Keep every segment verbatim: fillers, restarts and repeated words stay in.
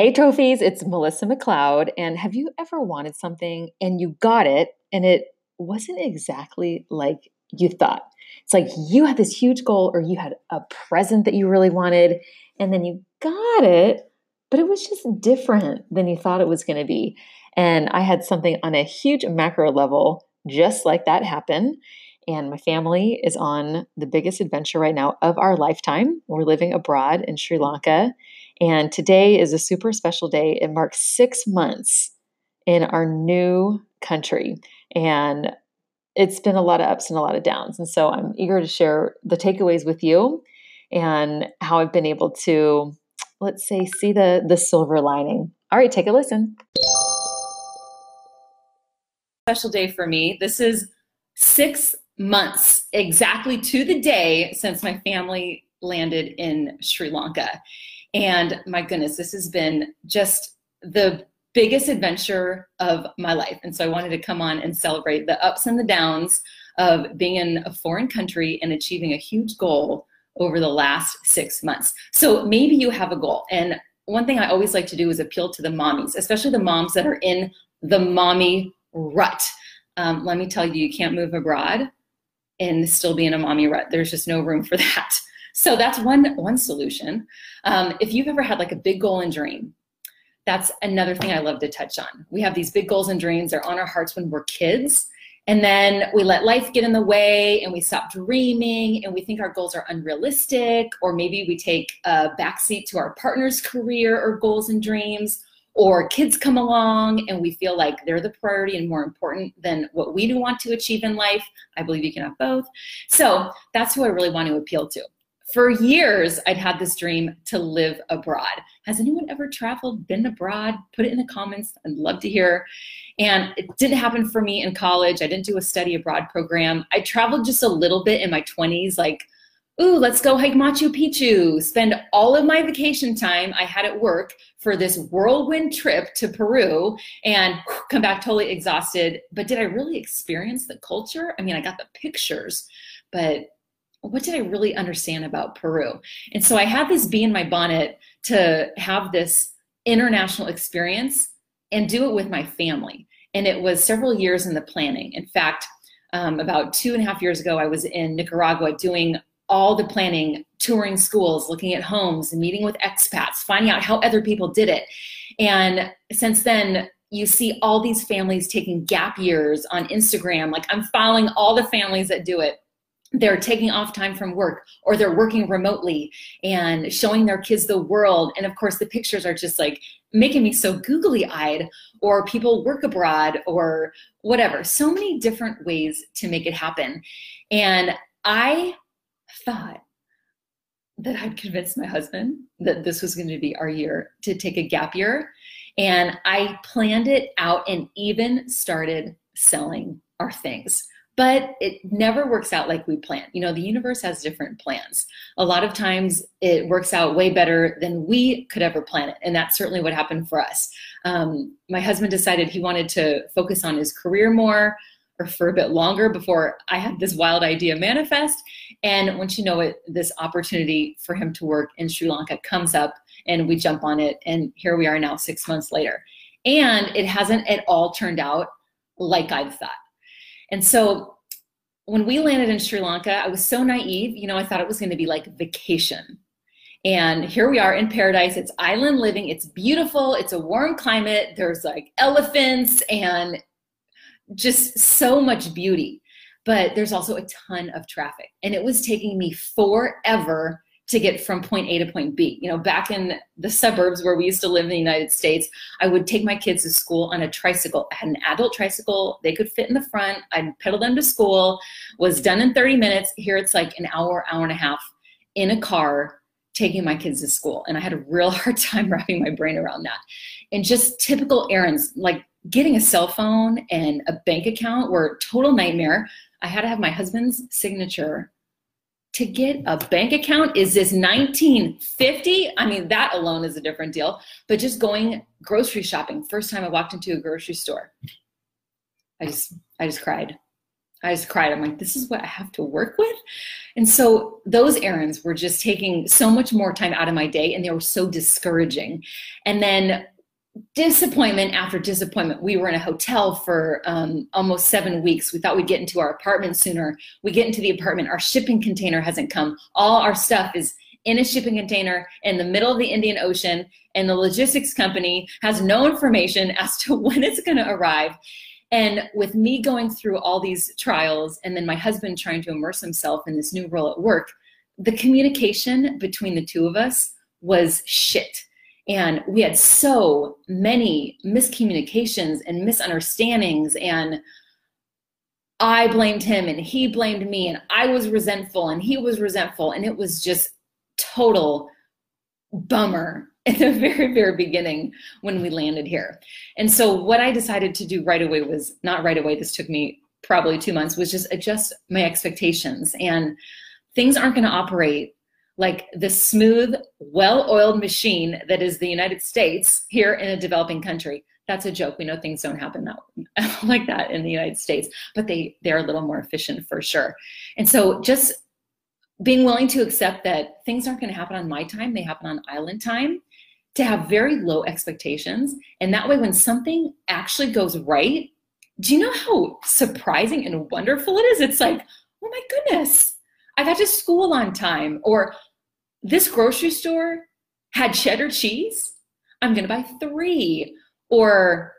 Hey, Trophies, it's Melissa McLeod. And have you ever wanted something and you got it and it wasn't exactly like you thought? It's like you had this huge goal or you had a present that you really wanted and then you got it, but it was just different than you thought it was going to be. And I had something on a huge macro level just like that happen. And my family is on the biggest adventure right now of our lifetime. We're living abroad in Sri Lanka. And today is a super special day. It marks six months in our new country. And it's been a lot of ups and a lot of downs. And so I'm eager to share the takeaways with you and how I've been able to, let's say, see the, the silver lining. All right, take a listen. Special day for me. This is six months exactly to the day since my family landed in Sri Lanka. And my goodness, this has been just the biggest adventure of my life. And so I wanted to come on and celebrate the ups and the downs of being in a foreign country and achieving a huge goal over the last six months. So maybe you have a goal. And one thing I always like to do is appeal to the mommies, especially the moms that are in the mommy rut. Um, let me tell you, you can't move abroad and still be in a mommy rut. There's just no room for that. So that's one, one solution. Um, if you've ever had like a big goal and dream, that's another thing I love to touch on. We have these big goals and dreams. They're on our hearts when we're kids. And then we let life get in the way and we stop dreaming and we think our goals are unrealistic, or maybe we take a backseat to our partner's career or goals and dreams, or kids come along and we feel like they're the priority and more important than what we do want to achieve in life. I believe you can have both. So that's who I really want to appeal to. For years, I'd had this dream to live abroad. Has anyone ever traveled, been abroad? Put it in the comments. I'd love to hear. And it didn't happen for me in college. I didn't do a study abroad program. I traveled just a little bit in my twenties, like, ooh, let's go hike Machu Picchu. Spend all of my vacation time I had at work for this whirlwind trip to Peru and come back totally exhausted. But did I really experience the culture? I mean, I got the pictures, but what did I really understand about Peru? And so I had this bee in my bonnet to have this international experience and do it with my family. And it was several years in the planning. In fact, um, about two and a half years ago, I was in Nicaragua doing all the planning, touring schools, looking at homes, meeting with expats, finding out how other people did it. And since then, you see all these families taking gap years on Instagram. Like, I'm following all the families that do it. They're taking off time from work, or they're working remotely and showing their kids the world. And of course, the pictures are just like making me so googly-eyed, or people work abroad or whatever. So many different ways to make it happen. And I thought that I'd convinced my husband that this was going to be our year to take a gap year. And I planned it out and even started selling our things. But it never works out like we plan. You know, the universe has different plans. A lot of times it works out way better than we could ever plan it. And that's certainly what happened for us. Um, my husband decided he wanted to focus on his career more, or for a bit longer, before I had this wild idea manifest. And once you know it, this opportunity for him to work in Sri Lanka comes up and we jump on it. And here we are now six months later. And it hasn't at all turned out like I've thought. And so when we landed in Sri Lanka, I was so naive. You know, I thought it was going to be like vacation. And here we are in paradise. It's island living. It's beautiful. It's a warm climate. There's like elephants and just so much beauty. But there's also a ton of traffic. And it was taking me forever to get from point A to point B. You know, back in the suburbs where we used to live in the United States, I would take my kids to school on a tricycle. I had an adult tricycle. They could fit in the front. I'd pedal them to school, was done in thirty minutes. Here it's like an hour, hour and a half in a car taking my kids to school. And I had a real hard time wrapping my brain around that. And just typical errands, like getting a cell phone and a bank account, were a total nightmare. I had to have my husband's signature to get a bank account. Is this nineteen fifty? I mean, that alone is a different deal. But just going grocery shopping, first time I walked into a grocery store, I just, I just cried. I just cried. I'm like, this is what I have to work with? And so those errands were just taking so much more time out of my day, and they were so discouraging. And then disappointment after disappointment. We were in a hotel for um, almost seven weeks. We thought we'd get into our apartment sooner. We get into the apartment. Our shipping container hasn't come. All our stuff is in a shipping container in the middle of the Indian Ocean, and the logistics company has no information as to when it's going to arrive. And with me going through all these trials, and then my husband trying to immerse himself in this new role at work, the communication between the two of us was shit. And we had so many miscommunications and misunderstandings, and I blamed him and he blamed me, and I was resentful and he was resentful, and it was just total bummer at the very, very beginning when we landed here. And so what I decided to do right away was, not right away, this took me probably two months, was just adjust my expectations. And things aren't going to operate like the smooth, well-oiled machine that is the United States here in a developing country. That's a joke. We know things don't happen that, like that in the United States, but they, they're a little more efficient for sure. And so just being willing to accept that things aren't going to happen on my time, they happen on island time, to have very low expectations. And that way, when something actually goes right, do you know how surprising and wonderful it is? It's like, oh my goodness, I got to school on time, or this grocery store had cheddar cheese, I'm going to buy three, or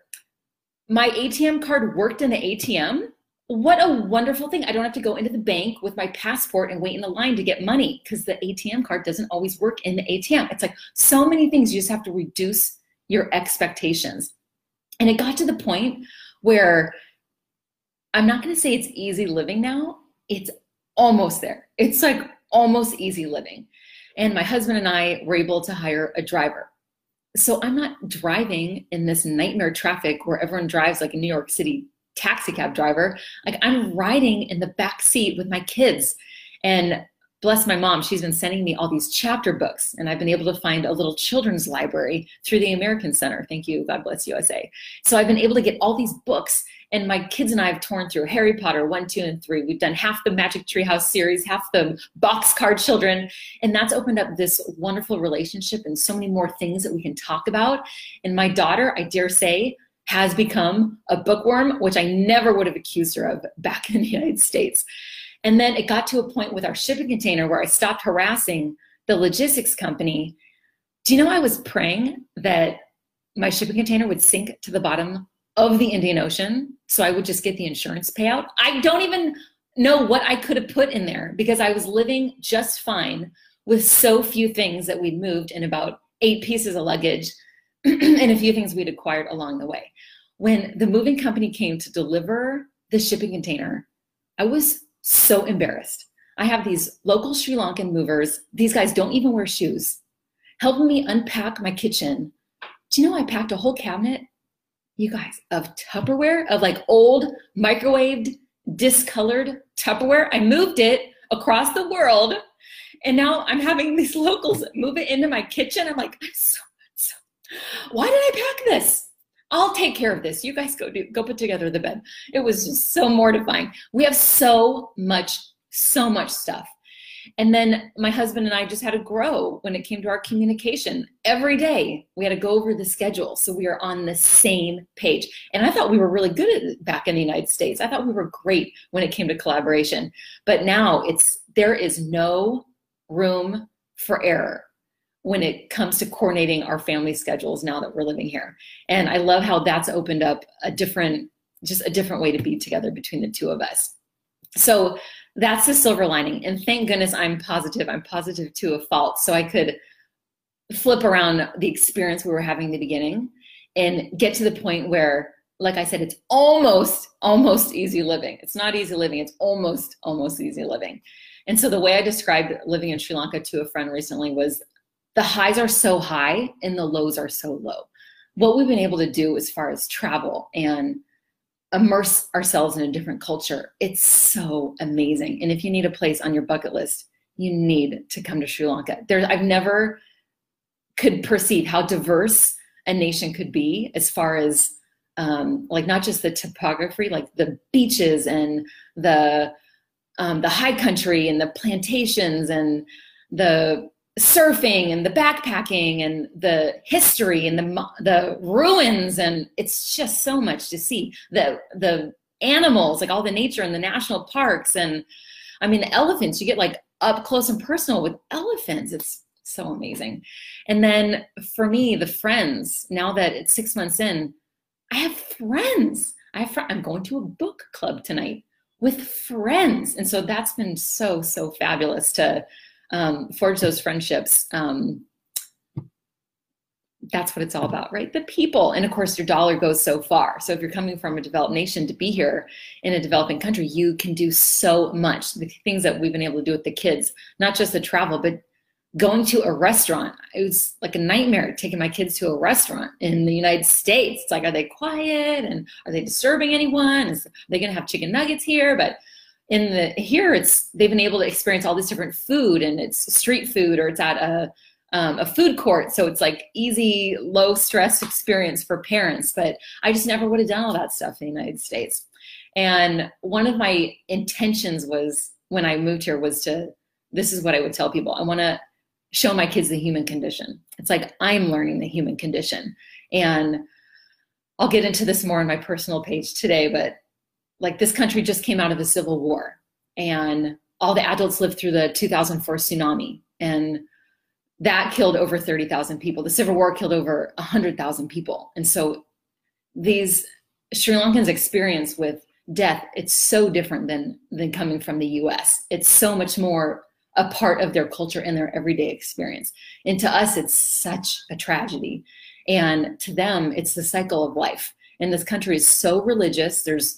my A T M card worked in the A T M. What a wonderful thing. I don't have to go into the bank with my passport and wait in the line to get money because the A T M card doesn't always work in the A T M. It's like so many things. You just have to reduce your expectations. And it got to the point where I'm not going to say it's easy living now. It's almost there. It's like almost easy living. And my husband and I were able to hire a driver. So I'm not driving in this nightmare traffic where everyone drives like a New York City taxi cab driver. Like, I'm riding in the back seat with my kids. And bless my mom, she's been sending me all these chapter books, and I've been able to find a little children's library through the American Center. Thank you, God bless U S A. So I've been able to get all these books, and my kids and I have torn through Harry Potter one, two, and three. We've done half the Magic Treehouse series, half the Boxcar Children, and that's opened up this wonderful relationship and so many more things that we can talk about. And my daughter, I dare say, has become a bookworm, which I never would have accused her of back in the United States. And then it got to a point with our shipping container where I stopped harassing the logistics company. Do you know, I was praying that my shipping container would sink to the bottom of the Indian Ocean so I would just get the insurance payout. I don't even know what I could have put in there because I was living just fine with so few things that we'd moved in, about eight pieces of luggage and a few things we'd acquired along the way. When the moving company came to deliver the shipping container, I was so embarrassed. I have these local Sri Lankan movers. These guys don't even wear shoes, helping me unpack my kitchen. Do you know I packed a whole cabinet, you guys, of Tupperware, of like old microwaved, discolored Tupperware. I moved it across the world, and now I'm having these locals move it into my kitchen. I'm like, I'm so why did I pack this? I'll take care of this. You guys go do, go put together the bed. It was just so mortifying. We have so much, so much stuff. And then my husband and I just had to grow when it came to our communication. Every day we had to go over the schedule so we are on the same page. And I thought we were really good at it back in the United States. I thought we were great when it came to collaboration. But now it's, there is no room for error when it comes to coordinating our family schedules now that we're living here. And I love how that's opened up a different, just a different way to be together between the two of us. So that's the silver lining. And thank goodness I'm positive. I'm positive to a fault. So I could flip around the experience we were having in the beginning and get to the point where, like I said, it's almost, almost easy living. It's not easy living. It's almost, almost easy living. And so the way I described living in Sri Lanka to a friend recently was, the highs are so high and the lows are so low. What we've been able to do as far as travel and immerse ourselves in a different culture, it's so amazing. And if you need a place on your bucket list, you need to come to Sri Lanka. There, I've never could perceive how diverse a nation could be as far as um, like not just the topography, like the beaches and the um, the high country and the plantations and the surfing and the backpacking and the history and the the ruins, and it's just so much to see. The the animals, like all the nature in the national parks, and I mean the elephants. You get like up close and personal with elephants. It's so amazing. And then for me, the friends. Now that it's six months in, I have friends. I have fr- I'm going to a book club tonight with friends, and so that's been so so fabulous to. Um, forge those friendships. Um, that's what it's all about, right? The people. And of course, your dollar goes so far. So if you're coming from a developed nation to be here in a developing country, you can do so much. The things that we've been able to do with the kids, not just the travel, but going to a restaurant. It was like a nightmare taking my kids to a restaurant in the United States. It's like, are they quiet? And are they disturbing anyone? Is, are they going to have chicken nuggets here? But in the here, it's they've been able to experience all this different food, and it's street food or it's at a um, a food court, so it's like easy, low stress experience for parents. But I just never would have done all that stuff in the United States. And one of my intentions was when I moved here was to this is what I would tell people: I want to show my kids the human condition. It's like I'm learning the human condition, and I'll get into this more on my personal page today, but. Like this country just came out of the Civil War, and all the adults lived through the two thousand four tsunami, and that killed over thirty thousand people. The Civil War killed over one hundred thousand people. And so these Sri Lankans' experience with death, it's so different than, than coming from the U S. It's so much more a part of their culture and their everyday experience. And to us, it's such a tragedy. And to them, it's the cycle of life. And this country is so religious. There's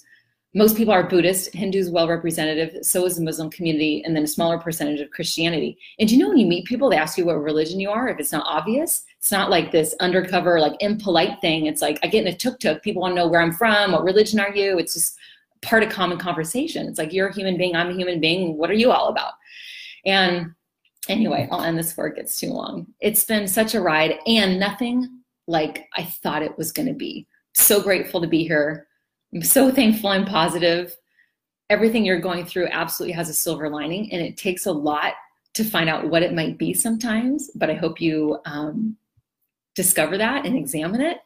Most people are Buddhist, Hindus well representative, so is the Muslim community, and then a smaller percentage of Christianity. And do you know when you meet people, they ask you what religion you are, if it's not obvious? It's not like this undercover, like impolite thing. It's like, I get in a tuk-tuk, people wanna know where I'm from, what religion are you? It's just part of common conversation. It's like, you're a human being, I'm a human being, what are you all about? And anyway, I'll end this before it gets too long. It's been such a ride, and nothing like I thought it was gonna be. So grateful to be here. I'm so thankful and positive. Everything you're going through absolutely has a silver lining, and it takes a lot to find out what it might be sometimes, but I hope you um, discover that and examine it.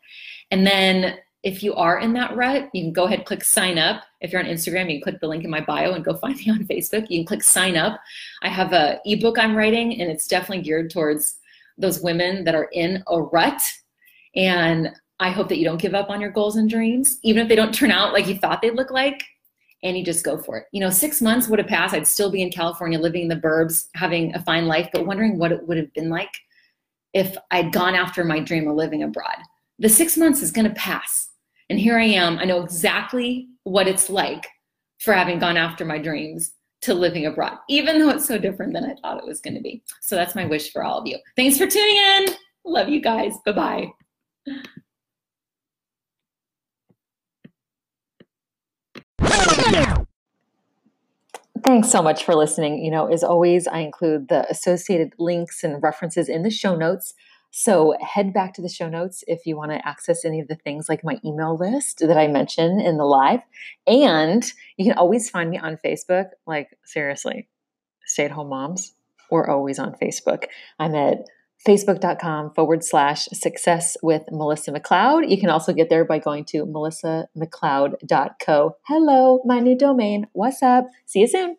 And then if you are in that rut, you can go ahead, click sign up. If you're on Instagram, you can click the link in my bio and go find me on Facebook. You can click sign up. I have an ebook I'm writing, and it's definitely geared towards those women that are in a rut, and I hope that you don't give up on your goals and dreams, even if they don't turn out like you thought they look like, and you just go for it. You know, six months would have passed. I'd still be in California living in the burbs, having a fine life, but wondering what it would have been like if I'd gone after my dream of living abroad. The six months is going to pass. And here I am. I know exactly what it's like for having gone after my dreams to living abroad, even though it's so different than I thought it was going to be. So that's my wish for all of you. Thanks for tuning in. Love you guys. Bye-bye. Thanks so much for listening. You know, as always, I include the associated links and references in the show notes. So head back to the show notes if you want to access any of the things like my email list that I mentioned in the live. And you can always find me on Facebook. Like, seriously, stay-at-home moms, we're always on Facebook. I'm at facebook.com forward slash success with Melissa McLeod. You can also get there by going to melissa mcleod dot co. Hello, my new domain. What's up? See you soon.